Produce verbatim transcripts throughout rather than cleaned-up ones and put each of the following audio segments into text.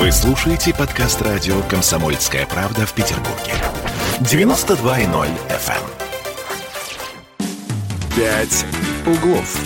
Вы слушаете подкаст радио «Комсомольская правда» в Петербурге. девяносто два и ноль эф эм. «Пять углов».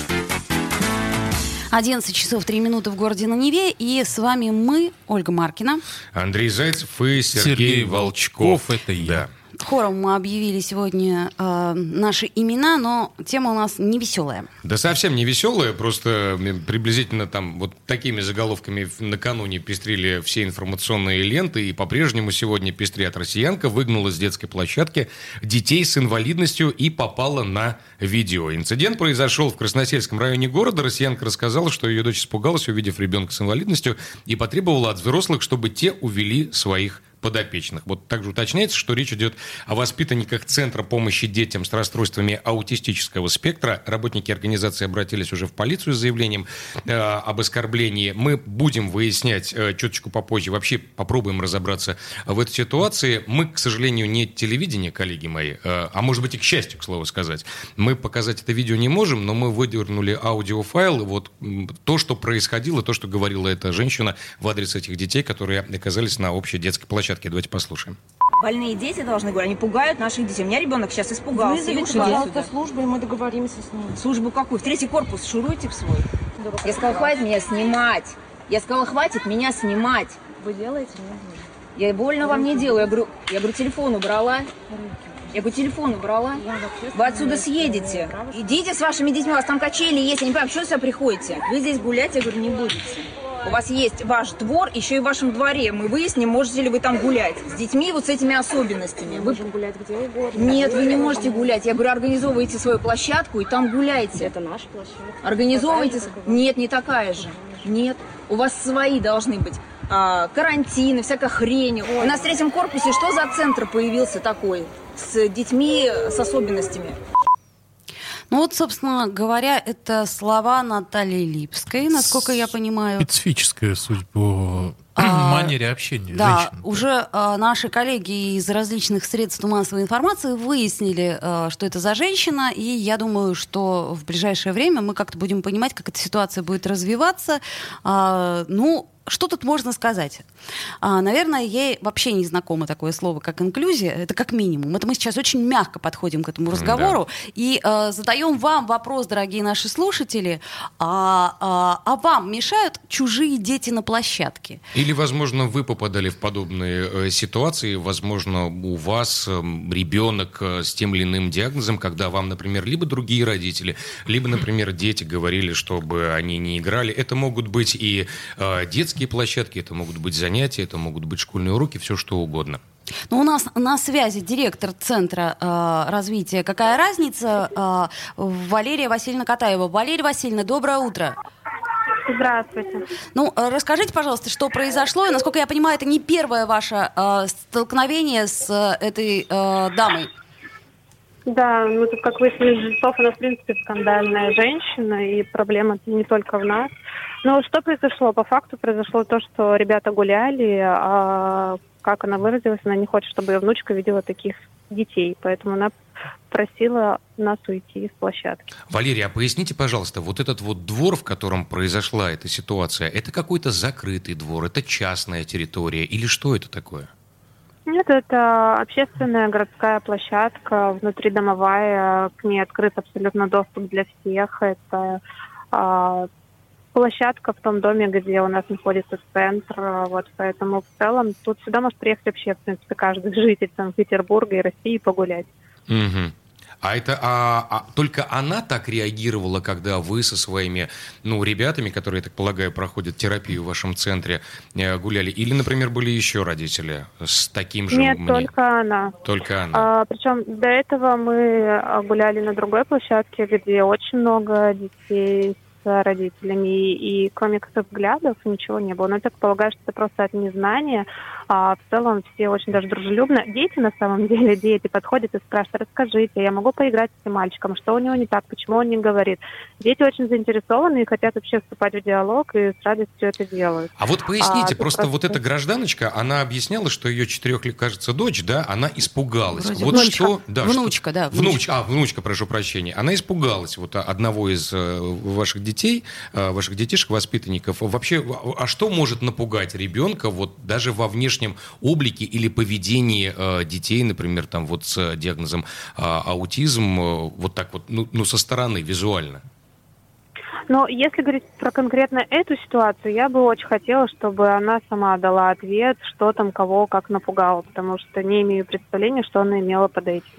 одиннадцать часов три минуты в городе на Неве. И с вами мы, Ольга Маркина. Андрей Зайцев и Сергей, Сергей Волчков. Это я. Да. Хором мы объявили сегодня э, наши имена, но тема у нас не веселая. Да совсем не веселая. Просто приблизительно там вот такими заголовками накануне пестрили все информационные ленты. И по-прежнему сегодня пестрят. Россиянка выгнала с детской площадки детей с инвалидностью и попала на видео. Инцидент произошел в Красносельском районе города. Россиянка рассказала, что ее дочь испугалась, увидев ребенка с инвалидностью, и потребовала от взрослых, чтобы те увели своих подопечных. Вот также уточняется, что речь идет о воспитанниках Центра помощи детям с расстройствами аутистического спектра. Работники организации обратились уже в полицию с заявлением э, об оскорблении. Мы будем выяснять э, чуточку попозже. Вообще попробуем разобраться в этой ситуации. Мы, к сожалению, не телевидение, коллеги мои, э, а может быть и к счастью, к слову сказать. Мы показать это видео не можем, но мы выдернули аудиофайл. Вот то, что происходило, то, что говорила эта женщина в адрес этих детей, которые оказались на общей детской площадке. Давайте послушаем. Больные дети должны говорить, они пугают наших детей. У меня ребенок сейчас испугался. Вызовите, пожалуйста, службу, и мы договоримся с ним. Службу какую? В третий корпус, шуруйте в свой. Я сказала, хватит меня снимать. Я сказала, хватит меня снимать. Вы делаете? Я больно вам не делаю. Я говорю, я говорю, телефон убрала. Я говорю, телефон убрала. Вы отсюда съедете. Идите с вашими детьми, у вас там качели есть. Я не понимаю, почему сюда приходите? Вы здесь гулять, я говорю, не будете. У вас есть ваш двор, еще и в вашем дворе. Мы выясним, можете ли вы там гулять. С детьми вот с этими особенностями. Вы можете гулять где угодно. Нет, вы не можете гулять. Я говорю, организовывайте свою площадку и там гуляйте. Это наша площадка. Организовывайте. Нет, не такая же. Нет. У вас свои должны быть. А, карантины, всякая хрень. Ой. У нас в третьем корпусе что за центр появился такой? С детьми с особенностями. Ну вот, собственно говоря, это слова Натальи Липской, насколько я понимаю. Специфическая судьба. А, манере общения да, женщин. Да, уже а, наши коллеги из различных средств массовой информации выяснили, а, что это за женщина, и я думаю, что в ближайшее время мы как-то будем понимать, как эта ситуация будет развиваться. А, ну, что тут можно сказать? А, наверное, ей вообще не знакомо такое слово, как инклюзия, это как минимум. Это мы сейчас очень мягко подходим к этому разговору, да. И а, задаем вам вопрос, дорогие наши слушатели, а, а, а вам мешают чужие дети на площадке? Или, возможно, вы попадали в подобные э, ситуации, возможно, у вас э, ребенок э, с тем или иным диагнозом, когда вам, например, либо другие родители, либо, например, дети говорили, чтобы они не играли. Это могут быть и э, детские площадки, это могут быть занятия, это могут быть школьные уроки, все что угодно. Ну, у нас на связи директор Центра э, развития «Какая разница» э, Валерия Васильевна Катаева. Валерия Васильевна, доброе утро. Здравствуйте. Ну, расскажите, пожалуйста, что произошло. И, насколько я понимаю, это не первое ваше э, столкновение с э, этой э, дамой. Да, ну, тут, как выяснилось, Жильцов, она, в принципе, скандальная женщина, и проблема не только в нас. Но что произошло? По факту произошло то, что ребята гуляли, а, как она выразилась, она не хочет, чтобы ее внучка видела таких детей, поэтому она просила нас уйти с площадки. Валерия, а поясните, пожалуйста, вот этот вот двор, в котором произошла эта ситуация, это какой-то закрытый двор, это частная территория или что это такое? Нет, это общественная городская площадка, внутридомовая, к ней открыт абсолютно доступ для всех. Это а, площадка в том доме, где у нас находится центр, вот, поэтому в целом тут сюда может приехать вообще, в принципе, каждый житель Санкт-Петербурга и России погулять. Угу. А это а, а, только она так реагировала, когда вы со своими, ну, ребятами, которые, я так полагаю, проходят терапию в вашем центре, гуляли? Или, например, были еще родители с таким же мнением? Нет, мне... только она. Только она. А, причем до этого мы гуляли на другой площадке, где очень много детей с родителями, и, и кроме каких-то взглядов ничего не было. Но я так полагаю, что это просто от незнания. А в целом все очень даже дружелюбно. Дети, на самом деле, дети подходят и спрашивают, расскажите, я могу поиграть с этим мальчиком, что у него не так, почему он не говорит. Дети очень заинтересованы и хотят вообще вступать в диалог, и с радостью это делают. А вот поясните, а, просто, просто вот эта гражданочка, она объясняла, что ее четырех лет, кажется, дочь, да, она испугалась. Вроде вот внучка. Что, да, внучка, что... да. Внучка. Внуч... А, внучка, прошу прощения. Она испугалась вот одного из э, ваших детей. детей, ваших детишек, воспитанников, вообще, а что может напугать ребенка вот даже во внешнем облике или поведении детей, например, там вот с диагнозом аутизм, вот так вот, ну, ну со стороны, визуально? Но если говорить про конкретно эту ситуацию, я бы очень хотела, чтобы она сама дала ответ, что там кого как напугало, потому что не имею представления, что она имела под этим.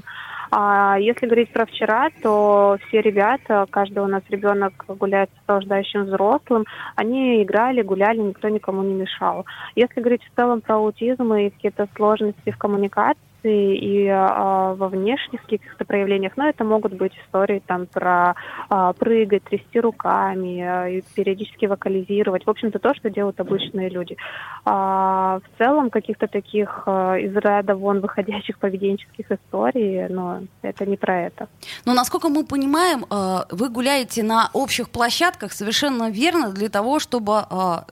А если говорить про вчера, то все ребята, каждый у нас ребенок гуляет с сопровождающим взрослым, они играли, гуляли, никто никому не мешал. Если говорить в целом про аутизм и какие-то сложности в коммуникации, и а, во внешних каких-то проявлениях, но это могут быть истории там про а, прыгать, трясти руками, а, и периодически вокализировать. В общем-то, то, что делают обычные люди. А, в целом, каких-то таких а, из ряда вон выходящих поведенческих историй, но это не про это. Но, насколько мы понимаем, вы гуляете на общих площадках совершенно верно для того, чтобы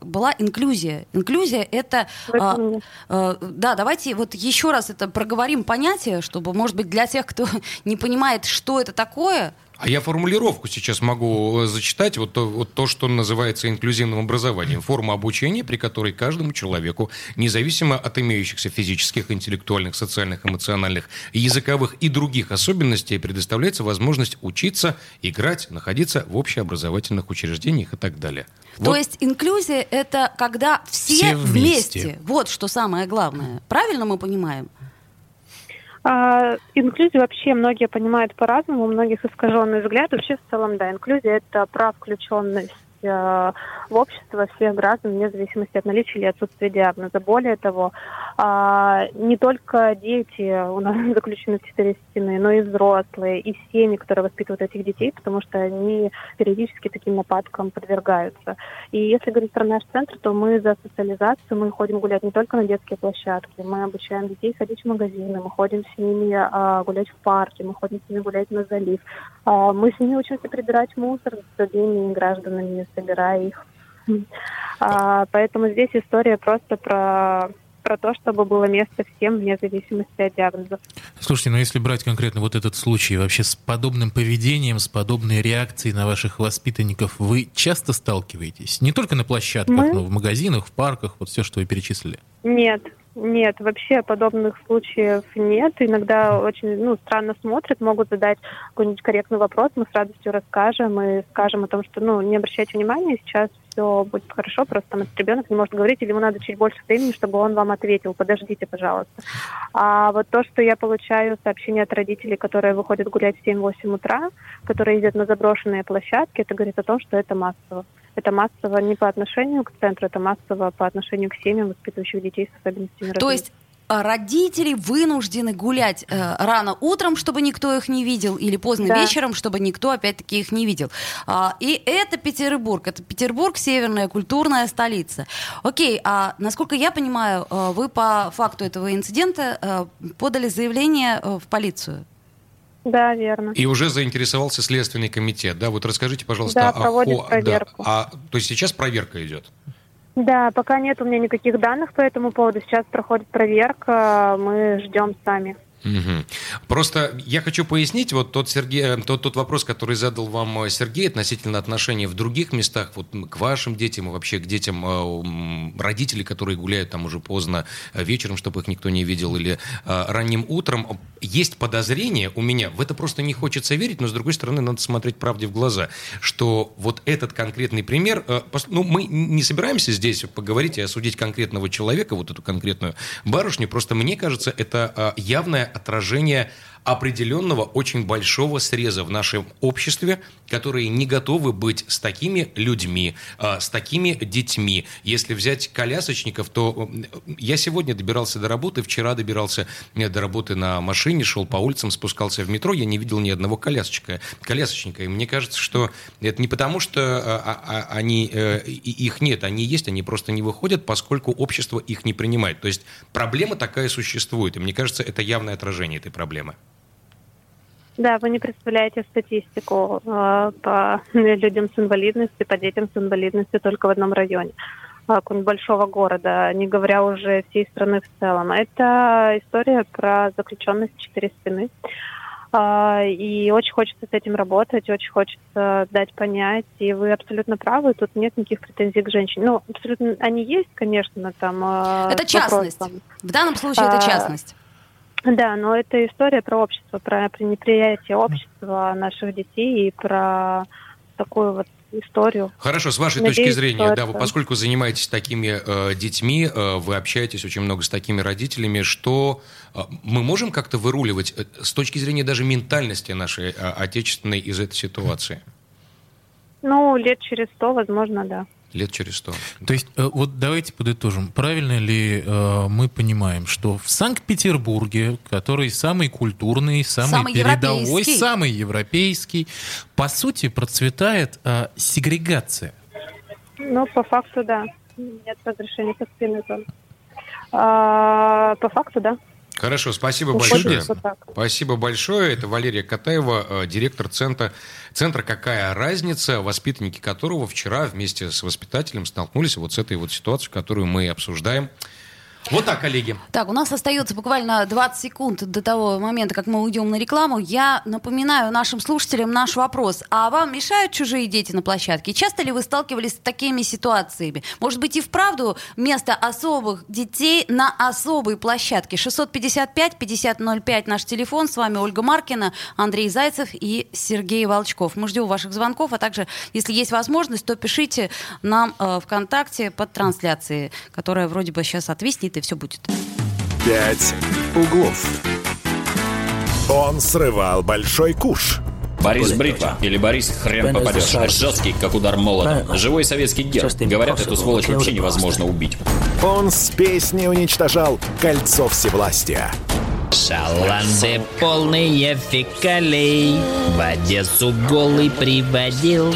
была инклюзия. Инклюзия — это... Очень... А, да, давайте вот еще раз это проговорим. Говорим понятие, чтобы, может быть, для тех, кто не понимает, что это такое. А я формулировку сейчас могу зачитать, вот то, вот то, что называется инклюзивным образованием. Форма обучения, при которой каждому человеку, независимо от имеющихся физических, интеллектуальных, социальных, эмоциональных, языковых и других особенностей, предоставляется возможность учиться, играть, находиться в общеобразовательных учреждениях и так далее. Вот. То есть инклюзия — это когда все, все вместе. вместе. Вот что самое главное. Правильно мы понимаем? А, инклюзию вообще многие понимают по-разному, у многих искаженный взгляд. Вообще, в целом, да, инклюзия – это про включенность в общество всех граждан, вне зависимости от наличия или отсутствия диагноза. Более того, не только дети у нас заключены в четыре стены, но и взрослые, и семьи, которые воспитывают этих детей, потому что они периодически таким нападкам подвергаются. И если говорить про наш центр, то мы за социализацию, мы ходим гулять не только на детские площадки, мы обучаем детей ходить в магазины, мы ходим с ними гулять в парке, мы ходим с ними гулять на залив. Мы с ними учимся прибирать мусор с другими гражданами, собирая их. А, поэтому здесь история просто про, про то, чтобы было место всем, вне зависимости от диагнозов. Слушайте, ну если брать конкретно вот этот случай, вообще с подобным поведением, с подобной реакцией на ваших воспитанников вы часто сталкиваетесь? Не только на площадках, Мы? но в магазинах, в парках, вот все, что вы перечислили? Нет. Нет, вообще подобных случаев нет. Иногда очень ну, странно смотрят, могут задать какой-нибудь корректный вопрос, мы с радостью расскажем и скажем о том, что ну, не обращайте внимания, сейчас все будет хорошо, просто там этот ребенок не может говорить, или ему надо чуть больше времени, чтобы он вам ответил, подождите, пожалуйста. А вот то, что я получаю сообщения от родителей, которые выходят гулять в семь-восемь утра, которые ездят на заброшенные площадки, это говорит о том, что это массово. Это массово не по отношению к центру, это массово по отношению к семьям, воспитывающих детей с особенностями развития. То есть родители вынуждены гулять э, рано утром, чтобы никто их не видел, или поздно да. вечером, чтобы никто, опять-таки, их не видел. А, и это Петербург. Это Петербург, северная культурная столица. Окей, а насколько я понимаю, вы по факту этого инцидента подали заявление в полицию? Да, верно. И уже заинтересовался Следственный комитет, да? Вот расскажите, пожалуйста, да, проводит о... проверку. Да. А, то есть сейчас проверка идет? Да, пока нет у меня никаких данных по этому поводу. Сейчас проходит проверка, мы ждем сами. Угу. Просто я хочу пояснить вот тот, Сергей, тот, тот вопрос, который задал вам Сергей относительно отношений в других местах, вот к вашим детям и вообще к детям родителей, которые гуляют там уже поздно вечером, чтобы их никто не видел, или ранним утром. Есть подозрение у меня, в это просто не хочется верить, но, с другой стороны, надо смотреть правде в глаза, что вот этот конкретный пример, ну, мы не собираемся здесь поговорить и осудить конкретного человека, вот эту конкретную барышню, просто мне кажется, это явное отражение определенного очень большого среза в нашем обществе, которые не готовы быть с такими людьми, с такими детьми. Если взять колясочников, то я сегодня добирался до работы, вчера добирался до работы на машине, шел по улицам, спускался в метро, я не видел ни одного колясочника. колясочника. И мне кажется, что это не потому, что они, их нет, они есть, они просто не выходят, поскольку общество их не принимает. То есть проблема такая существует, и мне кажется, это явное отражение этой проблемы. Да, вы не представляете статистику э, по людям с инвалидностью, по детям с инвалидностью только в одном районе, какого-нибудь большого города, не говоря уже всей страны в целом. Это история про заключенность в четыре стены. И очень хочется с этим работать, очень хочется дать понять. И вы абсолютно правы, тут нет никаких претензий к женщине. Ну, абсолютно они есть, конечно, там. Это частность. Вопрос, там. В данном случае а, это частность. Да, но это история про общество, про неприятие общества наших детей и про такую вот историю. Хорошо, с вашей Надеюсь, точки зрения, да, вы, поскольку занимаетесь такими э, детьми, э, вы общаетесь очень много с такими родителями, что э, мы можем как-то выруливать э, с точки зрения даже ментальности нашей э, отечественной из этой ситуации? Ну, лет через сто, возможно, да. Лет через сто. То есть, вот давайте подытожим. Правильно ли э, мы понимаем, что в Санкт-Петербурге, который самый культурный, самый, самый передовой, европейский. самый европейский, по сути, процветает э, сегрегация? Ну, по факту, да. Нет разрешения собственной зоны. А, по факту, да. Хорошо, спасибо большое. Спасибо большое. Это Валерия Катаева, директор центра, центра «Какая разница», воспитанники которого вчера вместе с воспитателем столкнулись вот с этой вот ситуацией, которую мы обсуждаем. Вот так, коллеги. Так, у нас остается буквально двадцать секунд до того момента, как мы уйдем на рекламу. Я напоминаю нашим слушателям наш вопрос. А вам мешают чужие дети на площадке? Часто ли вы сталкивались с такими ситуациями? Может быть, и вправду место особых детей на особой площадке? шестьсот пятьдесят пять пятьдесят ноль пять наш телефон. С вами Ольга Маркина, Андрей Зайцев и Сергей Волчков. Мы ждем ваших звонков, а также, если есть возможность, то пишите нам э, ВКонтакте под трансляцией, которая вроде бы сейчас отвиснет. И все будет. Пять углов. Он срывал большой куш. Борис Бритва или Борис хрен попадешь. Жесткий, как удар молота. Живой советский герб. Говорят, эту сволочь вообще невозможно убить. Он с песней уничтожал кольцо всевластия. Шаланды полные фекалей в Одессу голый приводил.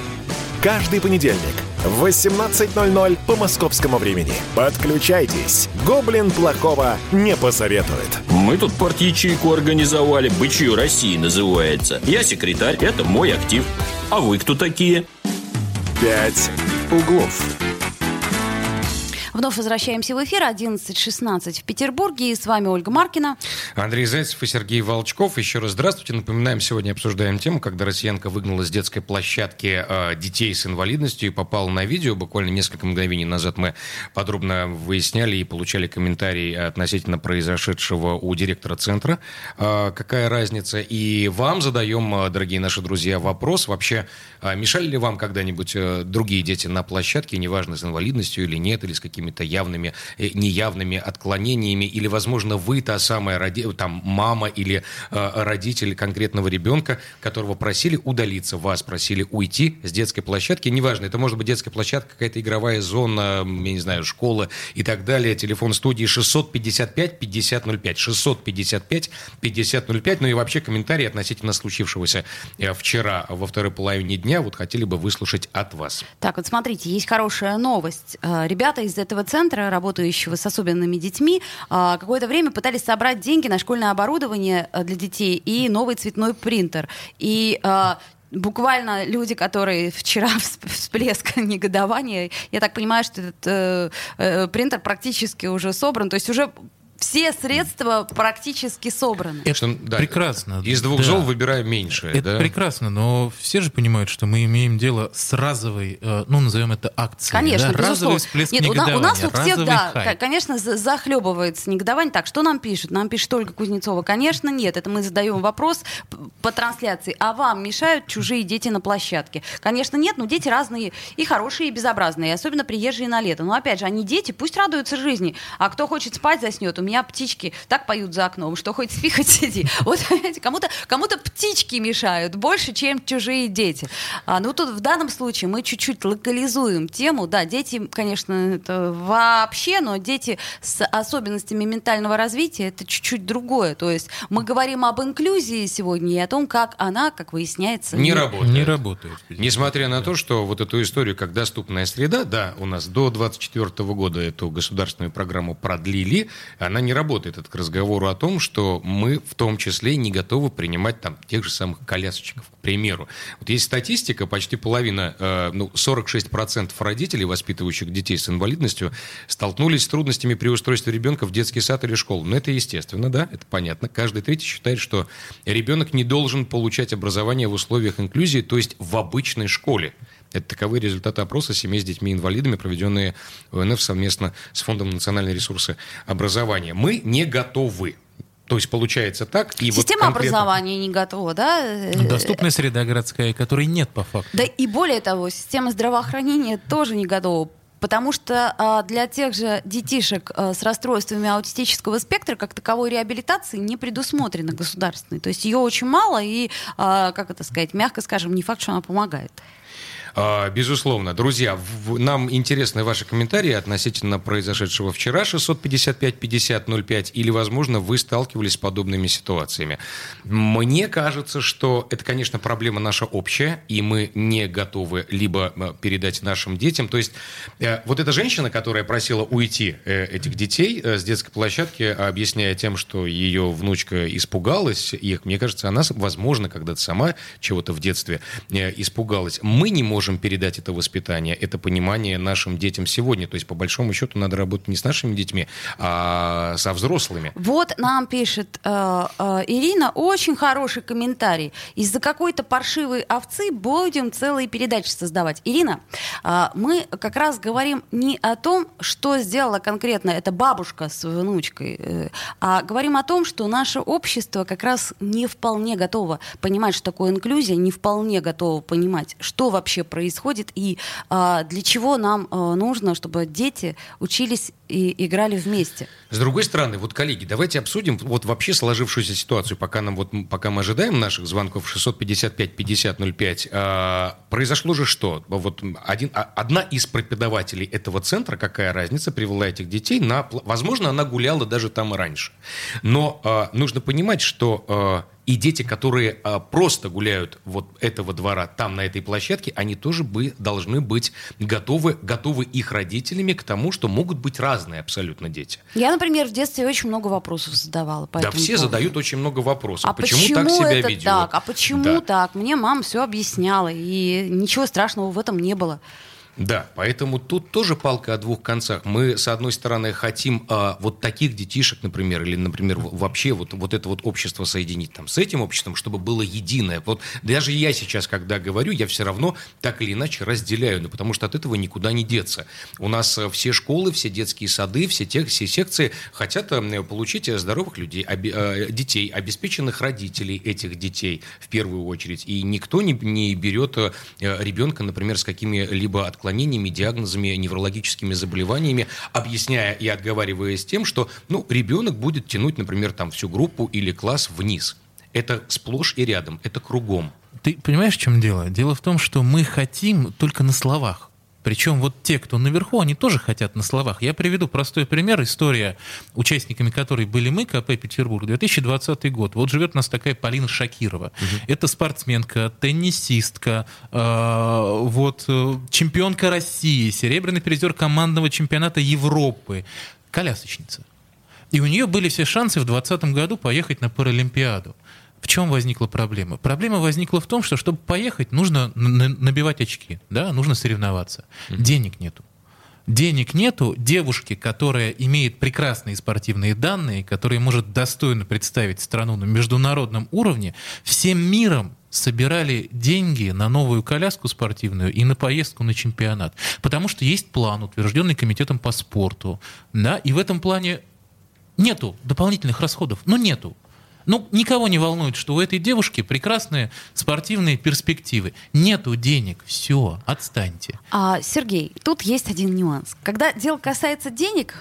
Каждый понедельник в восемнадцать ноль ноль по московскому времени. Подключайтесь. Гоблин плохого не посоветует. Мы тут парт-ячейку организовали. «Бычью России» называется. Я секретарь, это мой актив. А вы кто такие? «Пять углов». Вновь возвращаемся в эфир. одиннадцать шестнадцать в Петербурге. И с вами Ольга Маркина. Андрей Зайцев и Сергей Волчков. Еще раз здравствуйте. Напоминаем, сегодня обсуждаем тему, когда россиянка выгнала с детской площадки э, детей с инвалидностью и попала на видео. Буквально несколько мгновений назад мы подробно выясняли и получали комментарии относительно произошедшего у директора центра. Э, какая разница? И вам задаем, дорогие наши друзья, вопрос. Вообще, э, мешали ли вам когда-нибудь э, другие дети на площадке, неважно, с инвалидностью или нет, или с какими какими-то явными, неявными отклонениями, или, возможно, вы та самая роди... там, мама или э, родитель конкретного ребенка, которого просили удалиться, вас просили уйти с детской площадки, неважно, это может быть детская площадка, какая-то игровая зона, я не знаю, школа и так далее. Телефон студии шестьсот пятьдесят пять пятьдесят ноль пять, шестьсот пятьдесят пять пятьдесят ноль пять, ну и вообще комментарии относительно случившегося вчера во второй половине дня, вот хотели бы выслушать от вас. Так, вот смотрите, есть хорошая новость. Ребята из этого центра, работающего с особенными детьми, какое-то время пытались собрать деньги на школьное оборудование для детей и новый цветной принтер. И буквально люди, которые вчера всплеск негодования, я так понимаю, что этот э, принтер практически уже собран, то есть уже все средства практически собраны. Это что, да, прекрасно. Из двух да. зол выбираем меньшее. Это да? прекрасно, но все же понимают, что мы имеем дело с разовой, ну, назовем это акцией. Конечно, да? Разовый всплеск негодования. Нет, у нас у всех, да, хайп. Конечно, захлебывается негодование. Так, что нам пишут? Нам пишет Ольга Кузнецова. Конечно, нет. Это мы задаем вопрос по трансляции. А вам мешают чужие дети на площадке? Конечно, нет, но дети разные и хорошие, и безобразные. Особенно приезжие на лето. Но, опять же, они дети, пусть радуются жизни. А кто хочет спать, заснет. У меня меня птички так поют за окном, что хоть спи, хоть сиди. Вот, понимаете, кому-то, кому-то птички мешают больше, чем чужие дети. А, ну, тут в данном случае мы чуть-чуть локализуем тему. Да, дети, конечно, это вообще, но дети с особенностями ментального развития — это чуть-чуть другое. То есть мы говорим об инклюзии сегодня и о том, как она, как выясняется... Не, не работает. Не работает. Несмотря на то, что вот эту историю, как доступная среда, да, у нас до двадцать четвёртого года эту государственную программу продлили, она не работает. Это к разговору о том, что мы в том числе не готовы принимать там тех же самых колясочников, к примеру. Вот есть статистика, почти половина, э, ну, сорок шесть процентов родителей, воспитывающих детей с инвалидностью, столкнулись с трудностями при устройстве ребенка в детский сад или школу. Но это естественно, да, это понятно. Каждый третий считает, что ребенок не должен получать образование в условиях инклюзии, то есть в обычной школе. Это таковы результаты опроса семей с детьми-инвалидами, проведенные ОНФ совместно с Фондом национальные ресурсы образования. Мы не готовы. То есть получается так. И система вот конкретно... образования не готова, да? Доступная среда городская, которой нет по факту. Да и более того, система здравоохранения тоже не готова. Потому что а, для тех же детишек а, с расстройствами аутистического спектра как таковой реабилитации не предусмотрена государственной. То есть ее очень мало и, а, как это сказать, мягко скажем, не факт, что она помогает. Безусловно. Друзья, в, нам интересны ваши комментарии относительно произошедшего вчера. шестьсот пятьдесят пять пятьдесят ноль пять. Или, возможно, вы сталкивались с подобными ситуациями. Мне кажется, что это, конечно, проблема наша общая, и мы не готовы либо передать нашим детям. То есть э, вот эта женщина, которая просила уйти э, этих детей э, с детской площадки, объясняя тем, что ее внучка испугалась их, мне кажется, она, возможно, когда-то сама чего-то в детстве э, испугалась. Мы не можем можем передать это воспитание, это понимание нашим детям сегодня. То есть, по большому счету, надо работать не с нашими детьми, а со взрослыми. Вот нам пишет э, э, Ирина очень хороший комментарий. Из-за какой-то паршивой овцы будем целые передачи создавать. Ирина, э, мы как раз говорим не о том, что сделала конкретно эта бабушка с внучкой, э, а говорим о том, что наше общество как раз не вполне готово понимать, что такое инклюзия, не вполне готово понимать, что вообще происходит и а, для чего нам а, нужно, чтобы дети учились и играли вместе. С другой стороны, вот, коллеги, давайте обсудим вот вообще сложившуюся ситуацию, пока, нам, вот, пока мы ожидаем наших звонков шестьсот пятьдесят пять пятьдесят ноль пять. А, произошло же что? Вот один, одна из преподавателей этого центра, какая разница, привела этих детей на... Возможно, она гуляла даже там и раньше. Но а, нужно понимать, что... А, И дети, которые а, просто гуляют вот этого двора, там, на этой площадке, они тоже бы, должны быть готовы, готовы их родителями к тому, что могут быть разные абсолютно дети. Я, например, в детстве очень много вопросов задавала. По да, все поводу. Задают очень много вопросов. А почему, почему так себя это ведет? Так? А почему да. так? Мне мама все объясняла, и ничего страшного в этом не было. Да, поэтому тут тоже палка о двух концах. Мы, с одной стороны, хотим а, вот таких детишек, например, или, например, вообще вот, вот это вот общество соединить там, с этим обществом, чтобы было единое. Вот даже я сейчас, когда говорю, я все равно так или иначе разделяю, ну, потому что от этого никуда не деться. У нас все школы, все детские сады, все, те, все секции хотят получить здоровых людей, оби, детей, обеспеченных родителей этих детей в первую очередь. И никто не, не берет ребенка, например, с какими-либо отклонениями, отклонениями, диагнозами, неврологическими заболеваниями, объясняя и отговариваясь тем, что, ну, ребенок будет тянуть, например, там всю группу или класс вниз. Это сплошь и рядом, это кругом. Ты понимаешь, в чем дело? Дело в том, что мы хотим только на словах. Причем вот те, кто наверху, они тоже хотят на словах. Я приведу простой пример. История, участниками которой были мы, КП Петербург, две тысячи двадцатый год. Вот живет у нас такая Полина Шакирова. Угу. Это спортсменка, теннисистка, э- вот, э- чемпионка России, серебряный призер командного чемпионата Европы, колясочница. И у нее были все шансы в двадцатом году поехать на Паралимпиаду. В чем возникла проблема? Проблема возникла в том, что, чтобы поехать, нужно набивать очки, да? Нужно соревноваться. Mm-hmm. Денег нету. Денег нету. Девушке, которая имеет прекрасные спортивные данные, которая может достойно представить страну на международном уровне, всем миром собирали деньги на новую коляску спортивную и на поездку на чемпионат. Потому что есть план, утвержденный комитетом по спорту. Да? И в этом плане нету дополнительных расходов. Ну, нету. Ну, никого не волнует, что у этой девушки прекрасные спортивные перспективы. Нету денег, все, отстаньте. А, Сергей, тут есть один нюанс. Когда дело касается денег...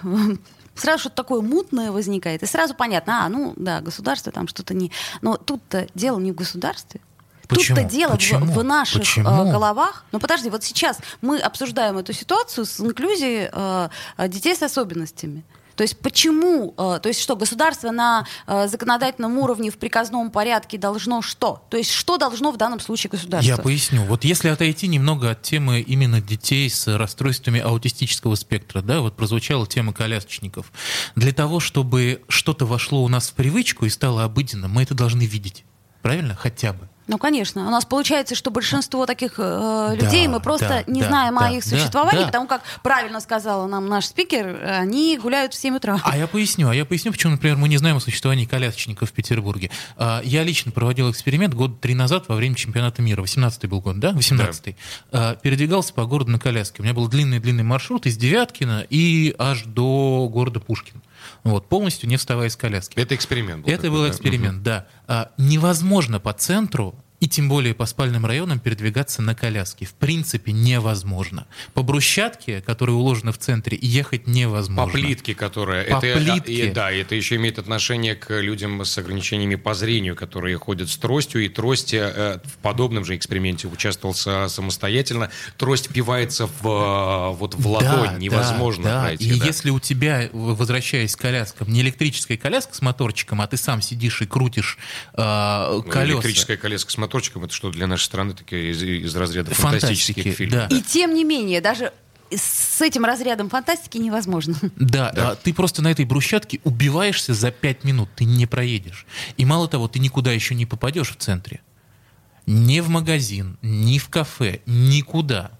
сразу что-то такое мутное возникает, и сразу понятно, а, ну да, государство там что-то не... Но тут-то дело не в государстве. Почему? Тут-то дело в, в наших Почему? головах. Ну подожди, вот сейчас мы обсуждаем эту ситуацию с инклюзией э, детей с особенностями. То есть почему, то есть что, государство на законодательном уровне в приказном порядке должно что? То есть что должно в данном случае государство? Я поясню. Вот если отойти немного от темы именно детей с расстройствами аутистического спектра, да, вот прозвучала тема колясочников. Для того, чтобы что-то вошло у нас в привычку и стало обыденным, мы это должны видеть. Правильно? Хотя бы. Ну, конечно. У нас получается, что большинство таких э, людей, да, мы просто да, не да, знаем да, о их существовании, да, да. потому как, правильно сказала нам наш спикер, они гуляют в семь утра. А я поясню. А я поясню, почему, например, мы не знаем о существовании колясочников в Петербурге. А, я лично проводил эксперимент год три назад во время чемпионата мира. восемнадцатый был год, да? восемнадцатый. Да. А, передвигался по городу на коляске. У меня был длинный-длинный маршрут из Девяткина и аж до города Пушкин. Вот, полностью не вставая из коляски. Это эксперимент был. Это такой, был да? эксперимент, да. А, невозможно по центру и тем более по спальным районам передвигаться на коляске. В принципе, невозможно. По брусчатке, которая уложена в центре, ехать невозможно. По плитке, которая... По это, плитке. Это, да, это еще имеет отношение к людям с ограничениями по зрению, которые ходят с тростью, и трость э, в подобном же эксперименте участвовал самостоятельно. Трость впивается в, вот, в ладонь, да, невозможно да, пройти. Да. И да. если у тебя, возвращаясь к коляскам, не электрическая коляска с моторчиком, а ты сам сидишь и крутишь э, колеса... Электрическая коляска с моторчиком. Точком, это что для нашей страны такие из, из разряда фантастических Фантастики, фильмов. Да. И тем не менее, даже с этим разрядом фантастики невозможно. Да, да. А ты просто на этой брусчатке убиваешься за пять минут, ты не проедешь. И мало того, ты никуда еще не попадешь в центре. Ни в магазин, ни в кафе, никуда.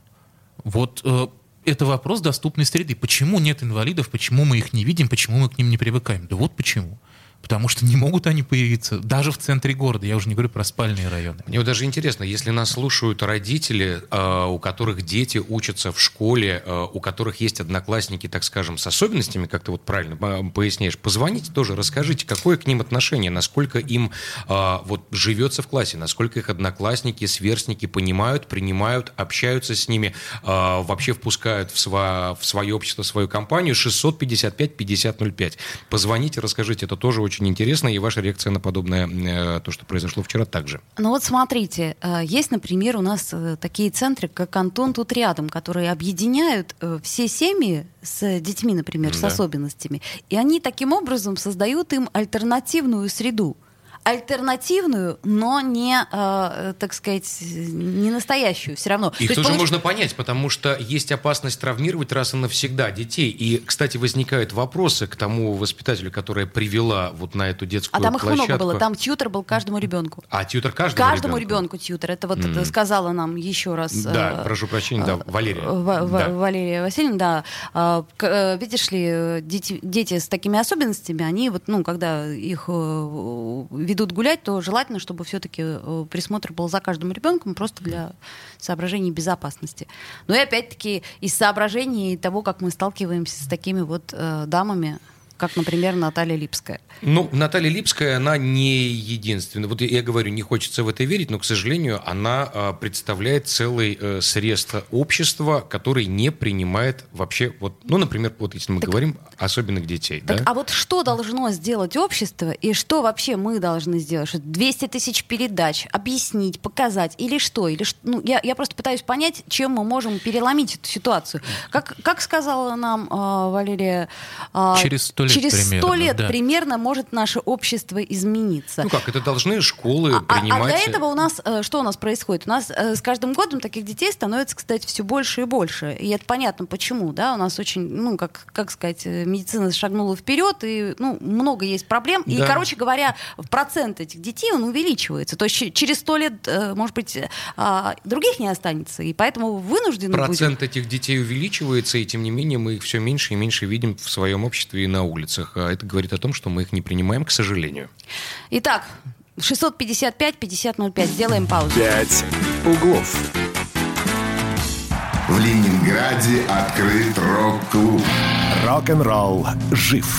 Вот э, это вопрос доступной среды. Почему нет инвалидов, почему мы их не видим, почему мы к ним не привыкаем? Да вот почему. Потому что не могут они появиться даже в центре города. Я уже не говорю про спальные районы. Мне вот даже интересно, если нас слушают родители, у которых дети учатся в школе, у которых есть одноклассники, так скажем, с особенностями, как ты вот правильно поясняешь, позвоните тоже, расскажите, какое к ним отношение, насколько им вот живется в классе, насколько их одноклассники, сверстники понимают, принимают, общаются с ними, вообще впускают в свое, в свое общество, в свою компанию. шестьсот пятьдесят пять пятьдесят ноль пять. Позвоните, расскажите, это тоже очень очень интересно, и ваша реакция на подобное, то, что произошло вчера, также. Ну вот смотрите, есть, например, у нас такие центры, как «Антон тут рядом», которые объединяют все семьи с детьми, например, да. с особенностями, и они таким образом создают им альтернативную среду. Альтернативную, но не, э, так сказать, не настоящую все равно. Их То тоже получ... можно понять, потому что есть опасность травмировать раз и навсегда детей. И, кстати, возникают вопросы к тому воспитателю, которая привела вот на эту детскую площадку. А там площадку. Их много было, там тьютер был каждому ребенку. А тьютер каждому, каждому ребенку? Каждому ребенку тьютер, это вот mm. это сказала нам еще раз. Да, э, прошу прощения, э, да, Валерия. В, в, да. Валерия Васильевна, да. Э, видишь ли, дети, дети с такими особенностями, они вот, ну, когда их... Э, идут гулять, то желательно, чтобы все-таки присмотр был за каждым ребенком, просто для соображений безопасности. Но и опять-таки из соображений того, как мы сталкиваемся с такими вот э, дамами, как, например, Наталья Липская. Ну, Наталья Липская, она не единственная. Вот я говорю, не хочется в это верить, но, к сожалению, она э, представляет целый э, срез общества, который не принимает вообще, вот, ну, например, вот если мы так, говорим особенных детей. Так, да? А вот что должно сделать общество и что вообще мы должны сделать? Что двести тысяч передач, объяснить, показать или что? Или, ну, я, я просто пытаюсь понять, чем мы можем переломить эту ситуацию. Как, как сказала нам э, Валерия... Э, Через сто Через сто лет да. примерно может наше общество измениться. Ну как, это должны школы а, принимать... А для этого у нас, что у нас происходит? У нас с каждым годом таких детей становится, кстати, все больше и больше. И это понятно почему, да? У нас очень, ну как, как сказать, медицина шагнула вперед, и ну, много есть проблем. Да. И, короче говоря, процент этих детей, он увеличивается. То есть через сто лет, может быть, других не останется, и поэтому вынуждены будем... Процент этих детей увеличивается, и тем не менее мы их все меньше и меньше видим в своем обществе и на улице. Это говорит о том, что мы их не принимаем, к сожалению. Итак, шестьсот пятьдесят пять пятьдесят ноль пять. Сделаем паузу. Пять углов. В Ленинграде открыт рок-клуб. Рок-н-ролл жив.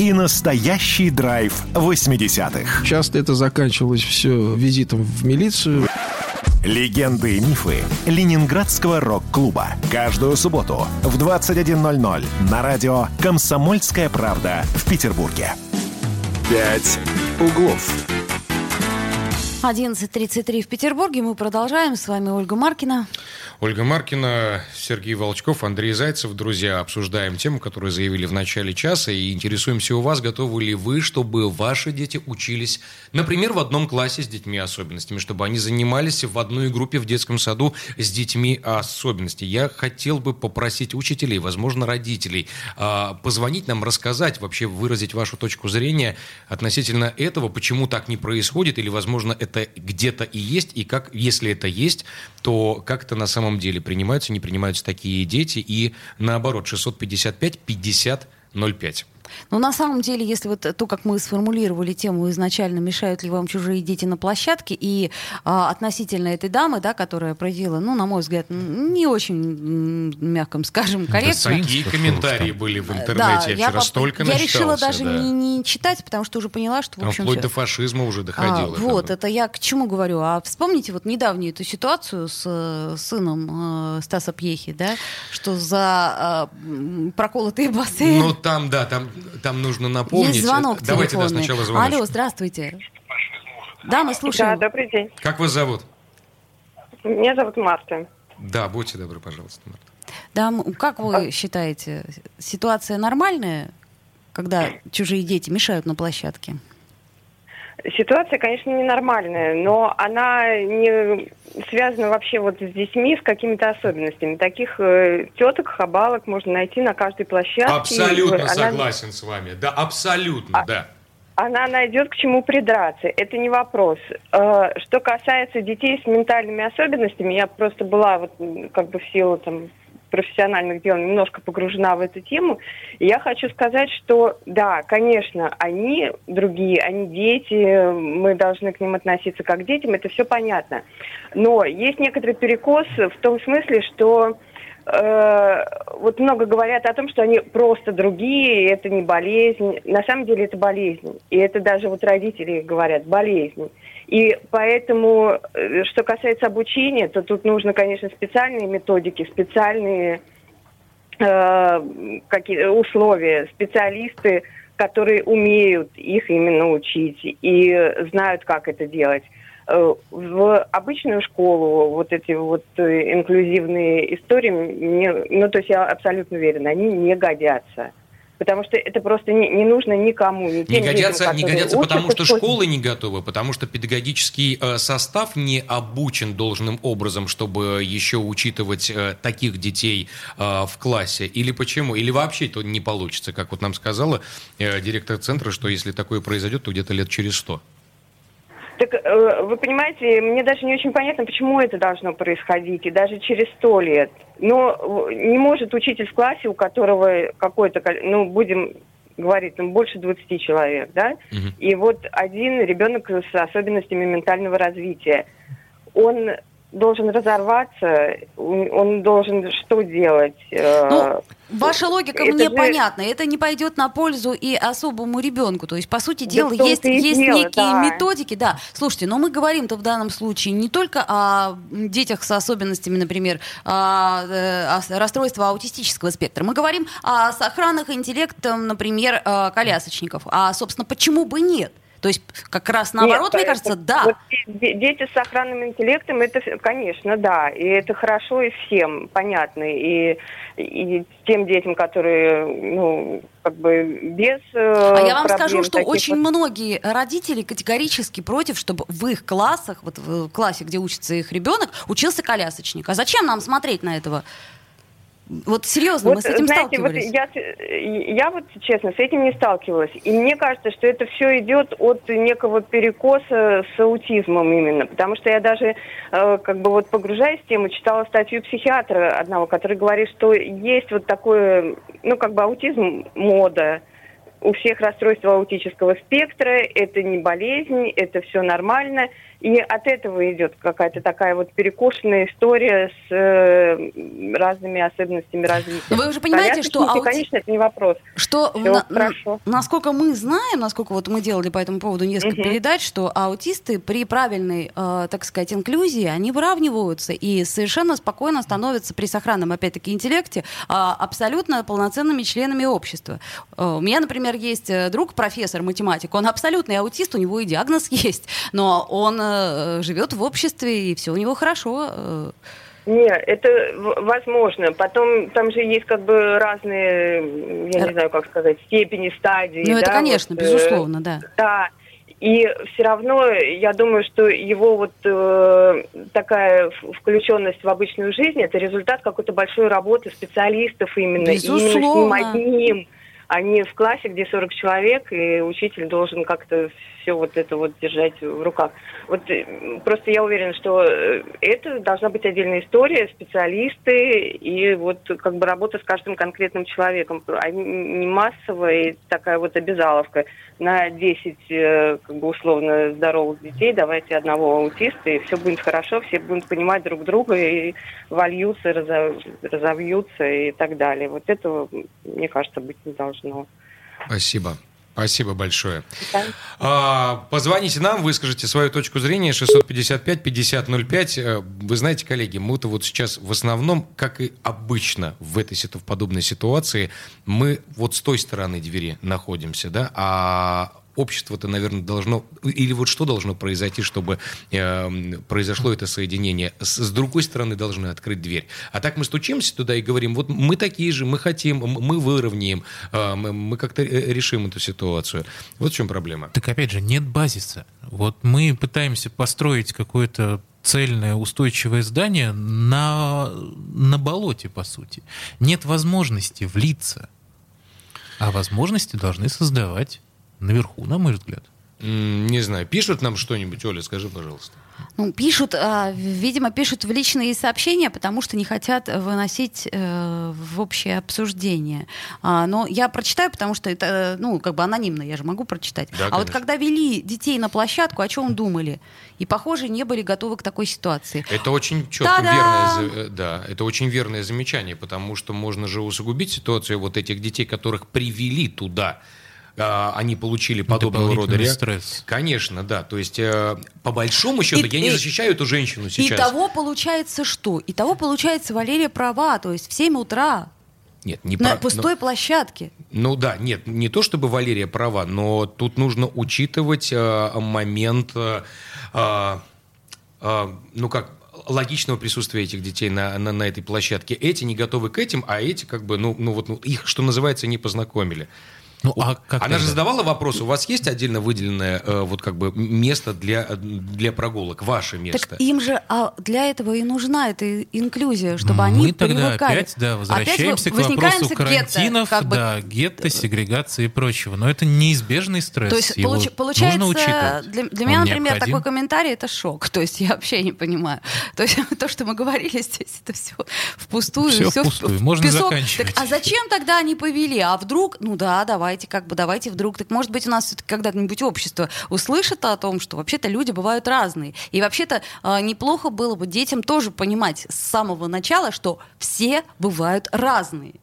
И настоящий драйв восьмидесятых. Часто это заканчивалось все визитом в милицию. Легенды и мифы Ленинградского рок-клуба. Каждую субботу в двадцать один ноль ноль на радио «Комсомольская правда» в Петербурге. «Пять углов». одиннадцать тридцать три в Петербурге. Мы продолжаем. С вами Ольга Маркина. Ольга Маркина, Сергей Волчков, Андрей Зайцев. Друзья, обсуждаем тему, которую заявили в начале часа. И интересуемся у вас, готовы ли вы, чтобы ваши дети учились, например, в одном классе с детьми особенностями, чтобы они занимались в одной группе в детском саду с детьми особенностей. Я хотел бы попросить учителей, возможно, родителей, позвонить нам, рассказать, вообще выразить вашу точку зрения относительно этого, почему так не происходит, или, возможно, это это где-то и есть, и как, если это есть, то как это на самом деле принимаются, не принимаются такие дети, и наоборот, шестьсот пятьдесят пять пятьдесят ноль пять. Ну, на самом деле, если вот то, как мы сформулировали тему изначально, мешают ли вам чужие дети на площадке, и а, относительно этой дамы, да, которая проявила, ну, на мой взгляд, не очень, мягко скажем, корректно. Да, такие комментарии были в интернете, да, я вчера я, столько я начитался. Я решила даже да. не, не читать, потому что уже поняла, что, в общем, вплоть все... до фашизма уже доходило. А, вот, это я к чему говорю. А вспомните вот недавнюю эту ситуацию с э, сыном э, Стаса Пьехи, да, что за э, проколотые бассейны. Ну, там, да, там... Там нужно напомнить. Есть звонок телефонный. Давайте да, сначала звоночек. Алло, здравствуйте. Да, мы слушаем. Да, добрый день. Как вас зовут? Меня зовут Марта. Да, будьте добры, пожалуйста, Марта. Да, как вы а... считаете, ситуация нормальная, когда чужие дети мешают на площадке? Ситуация, конечно, ненормальная, но она не связана вообще вот с детьми, с какими-то особенностями. Таких э, теток, хабалок можно найти на каждой площадке. Абсолютно она... согласен с вами. Да, абсолютно, а... да. Она найдет к чему придраться, это не вопрос. Э, что касается детей с ментальными особенностями, я просто была вот как бы в силу там... профессиональных дел немножко погружена в эту тему. И я хочу сказать, что да, конечно, они другие, они дети, мы должны к ним относиться как к детям, это все понятно. Но есть некоторый перекос в том смысле, что э, вот много говорят о том, что они просто другие, это не болезнь. На самом деле это болезнь. И это даже вот родители говорят, болезнь. И поэтому, что касается обучения, то тут нужно, конечно, специальные методики, специальные э, какие-то условия, специалисты, которые умеют их именно учить и знают, как это делать. В обычную школу вот эти вот инклюзивные истории, мне, ну, то есть я абсолютно уверена, они не годятся. Потому что это просто не, не нужно никому. Не, не годятся, не годятся потому что школы не готовы, потому что педагогический состав не обучен должным образом, чтобы еще учитывать таких детей в классе. Или почему? Или вообще это не получится, как вот нам сказала директор центра, что если такое произойдет, то где-то лет через сто. Так вы понимаете, мне даже не очень понятно, почему это должно происходить, и даже через сто лет. Но не может учитель в классе, у которого какой-то, ну, будем говорить, ну, больше двадцати человек, да, угу. И вот один ребенок с особенностями ментального развития, он... должен разорваться, он должен что делать? Ну, ваша логика это мне же... понятна. Это не пойдет на пользу и особому ребенку. То есть, по сути дела, да, есть, есть дело, некие да. методики. Да. Слушайте, но мы говорим-то в данном случае не только о детях с особенностями, например, о, о расстройстве аутистического спектра. Мы говорим о сохранных интеллектом, например, колясочников. А, собственно, почему бы нет? То есть как раз наоборот, Нет, мне кажется, это, да. Вот дети с сохранным интеллектом, это, конечно, да. И это хорошо и всем, понятно. И, и тем детям, которые, ну, как бы без А я вам скажу, что очень вот... многие родители категорически против, чтобы в их классах, вот в классе, где учится их ребенок, учился колясочник. А зачем нам смотреть на этого Вот серьезно, вот, мы с этим знаете, сталкивались. Вот я, я вот, честно, с этим не сталкивалась. И мне кажется, что это все идет от некого перекоса с аутизмом именно. Потому что я даже, э, как бы вот погружаясь в тему, читала статью психиатра одного, который говорит, что есть вот такое, ну, как бы аутизм мода. У всех расстройства аутического спектра, это не болезнь, это все нормально. И от этого идет какая-то такая вот перекошенная история с э, разными особенностями развития. Но вы уже понимаете, что... аути... Конечно, это не вопрос. Что на, на, насколько мы знаем, насколько вот мы делали по этому поводу несколько угу. передач, что аутисты при правильной, э, так сказать, инклюзии, они выравниваются и совершенно спокойно становятся при сохранном, опять-таки, интеллекте э, абсолютно полноценными членами общества. Э, у меня, например, есть друг, профессор, математик, он абсолютный аутист, у него и диагноз есть, но он живет в обществе, и все у него хорошо. Нет, это возможно. Потом там же есть как бы разные, я не знаю, как сказать, степени, стадии. Ну, да? Это, конечно, вот, безусловно, да. Да. И все равно, я думаю, что его вот э, такая включенность в обычную жизнь, это результат какой-то большой работы специалистов именно. Безусловно. И с ним одним. А не в классе, где сорок человек, и учитель должен как-то все вот это вот держать в руках. Вот просто я уверена, что это должна быть отдельная история, специалисты и вот как бы работа с каждым конкретным человеком, а не массовая и такая вот обязаловка. На десять как бы условно здоровых детей давайте одного аутиста, и все будет хорошо, все будут понимать друг друга, и вольются, разовьются и так далее. Вот этого, мне кажется, быть не должно. Спасибо. Спасибо большое. Да. А, позвоните нам, выскажите свою точку зрения. шестьсот пятьдесят пять пятьдесят ноль пять. Вы знаете, коллеги, мы-то вот сейчас в основном, как и обычно в этой в подобной ситуации, мы вот с той стороны двери находимся, да, а общество-то, наверное, должно... Или вот что должно произойти, чтобы э, произошло это соединение? С, с другой стороны должны открыть дверь. А так мы стучимся туда и говорим, вот мы такие же, мы хотим, мы выровняем, э, мы, мы как-то решим эту ситуацию. Вот в чем проблема. Так опять же, нет базиса. Вот мы пытаемся построить какое-то цельное, устойчивое здание на, на болоте, по сути. Нет возможности влиться. А возможности должны создавать... наверху, на мой взгляд. Не знаю. Пишут нам что-нибудь, Оля, скажи, пожалуйста. Ну, пишут, а, видимо, пишут в личные сообщения, потому что не хотят выносить э, в общее обсуждение. А, но я прочитаю, потому что это, ну, как бы анонимно, я же могу прочитать. Да, а конечно. Вот когда вели детей на площадку, о чем думали? И, похоже, не были готовы к такой ситуации. Это очень четко верное, да, это очень верное замечание, потому что можно же усугубить ситуацию вот этих детей, которых привели туда. Они получили подобного рода реакцию. Конечно, да. То есть, э, по большому счету, и, я не защищаю и, эту женщину сейчас. И того получается что? И того получается, Валерия права, то есть в семь утра нет, не на прав... пустой но... площадке. Ну да, нет, не то чтобы Валерия права, но тут нужно учитывать э, момент, э, э, э, ну как, логичного присутствия этих детей на, на, на этой площадке. Эти не готовы к этим, а эти как бы, ну, ну вот, ну, их, что называется, не познакомили. Ну, а как Она тогда? же задавала вопрос, у вас есть отдельно выделенное э, вот как бы место для, для прогулок, ваше место? Так им же а для этого и нужна эта инклюзия, чтобы Мы они привыкали. Мы тогда опять да, возвращаемся опять к вопросу карантинов, гетто, да, бы... гетто, сегрегации и прочего. Но это неизбежный стресс. То есть Его получ... получается, нужно учитывать. Для, для меня, Он например, необходим. Такой комментарий — это шок. То есть я вообще не понимаю. То есть то, что мы говорили здесь, это все впустую. Все, все впустую, в... можно песок. Заканчивать. Так, а зачем тогда они повели? А вдруг, ну да, давай. Давайте, как бы, давайте вдруг. Так, может быть, у нас все-таки когда-нибудь общество услышит о том, что вообще-то люди бывают разные. И вообще-то э, неплохо было бы детям тоже понимать с самого начала, что все бывают разные.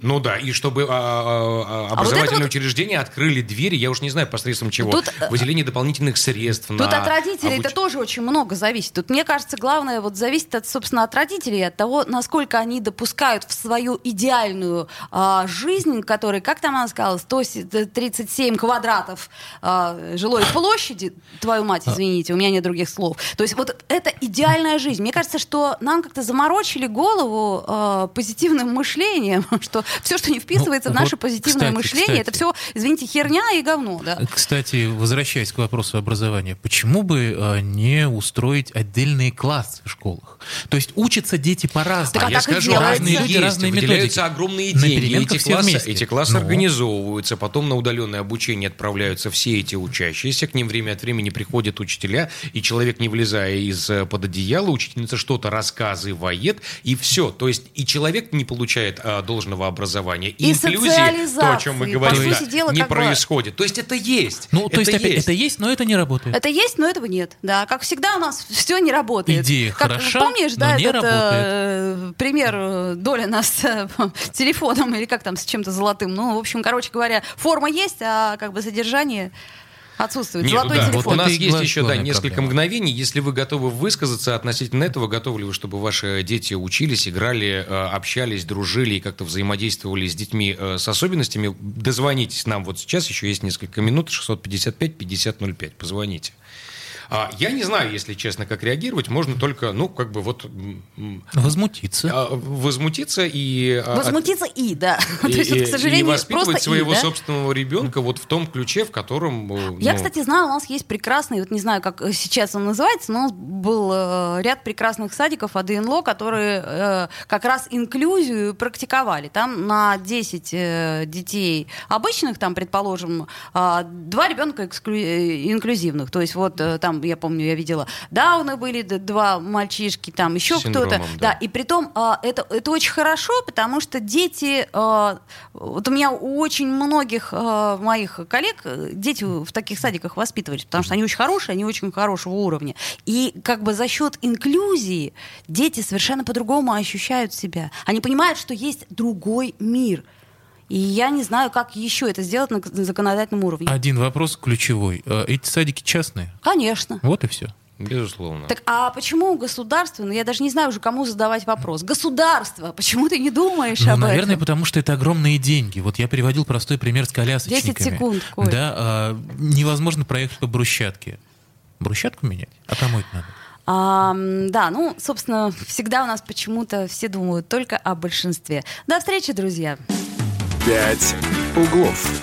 Ну да, и чтобы а, а, образовательные а вот учреждения вот... открыли двери, я уж не знаю, посредством чего. Тут... Выделение дополнительных средств. Тут на... от родителей Обуч... это тоже очень много зависит. Тут, мне кажется, главное вот зависит, от, собственно, от родителей, от того, насколько они допускают в свою идеальную а, жизнь, которая, как там она сказала, сто тридцать семь квадратов а, жилой площади, твою мать, извините, у меня нет других слов. То есть вот это идеальная жизнь. Мне кажется, что нам как-то заморочили голову а, позитивным мышлением, что все, что не вписывается ну, в наше вот, позитивное кстати, мышление, кстати. это все, извините, херня и говно. Да. Кстати, возвращаясь к вопросу образования, почему бы а, не устроить отдельные классы в школах? То есть учатся дети по-разному. Так, Я скажу, разные люди, разные методики. Выделяются огромные деньги. Эти классы, эти классы ну. организовываются, потом на удаленное обучение отправляются все эти учащиеся, к ним время от времени приходят учителя, и человек, не влезая из-под одеяла, учительница что-то рассказывает, и все. То есть и человек не получает а, должного образования. И, и инклюзии, то, о чем мы говорим, да, дела, не происходит. Бы... То есть это есть. Ну, то это, есть, есть. это есть, но это не работает. Это есть, но этого нет. Да, как всегда у нас все не работает. Идея как, хороша, помнишь, да, не этот, работает. Э, пример Доля нас э, телефоном или как там с чем-то золотым. Ну, в общем, короче говоря, форма есть, а как бы содержание... Отсутствует. Нет, золотой да. телефон. Вот у нас это есть еще да, несколько проблема. мгновений. Если вы готовы высказаться относительно этого, готовы ли вы, чтобы ваши дети учились, играли, общались, дружили и как-то взаимодействовали с детьми с особенностями, дозвонитесь нам вот сейчас, еще есть несколько минут, шестьсот пятьдесят пять пятьдесят ноль пять, позвоните. Я не знаю, если честно, как реагировать. Можно только, ну, как бы вот... Возмутиться. Возмутиться и... Возмутиться от... и, да. И, То есть, вот, к сожалению, и воспитывать своего и, да? собственного ребенка вот в том ключе, в котором... Ну... Я, кстати, знаю, у нас есть прекрасный, вот не знаю, как сейчас он называется, но у нас был ряд прекрасных садиков от ДНЛО, которые как раз инклюзию практиковали. Там на десять детей обычных, там, предположим, два ребенка эксклю... инклюзивных. То есть вот там я помню, я видела, дауны были, два мальчишки, там еще Синдромом, кто-то. Да. да, и притом это, это очень хорошо, потому что дети... Вот у меня у очень многих моих коллег дети в таких садиках воспитывались, потому что они очень хорошие, они очень хорошего уровня. И как бы за счет инклюзии дети совершенно по-другому ощущают себя. Они понимают, что есть другой мир. И я не знаю, как еще это сделать на законодательном уровне. Один вопрос ключевой. Эти садики частные? Конечно. Вот и все. Безусловно. Так а почему государство? Ну, я даже не знаю уже, кому задавать вопрос. Государство, почему ты не думаешь ну, об наверное, этом? Наверное, потому что это огромные деньги. Вот я приводил простой пример с колясочниками. десять секунд. Коль. Да, а, невозможно проехать по брусчатке. Брусчатку менять? А кому это надо? А, да, ну, собственно, всегда у нас почему-то все думают только о большинстве. До встречи, друзья. «Пять углов».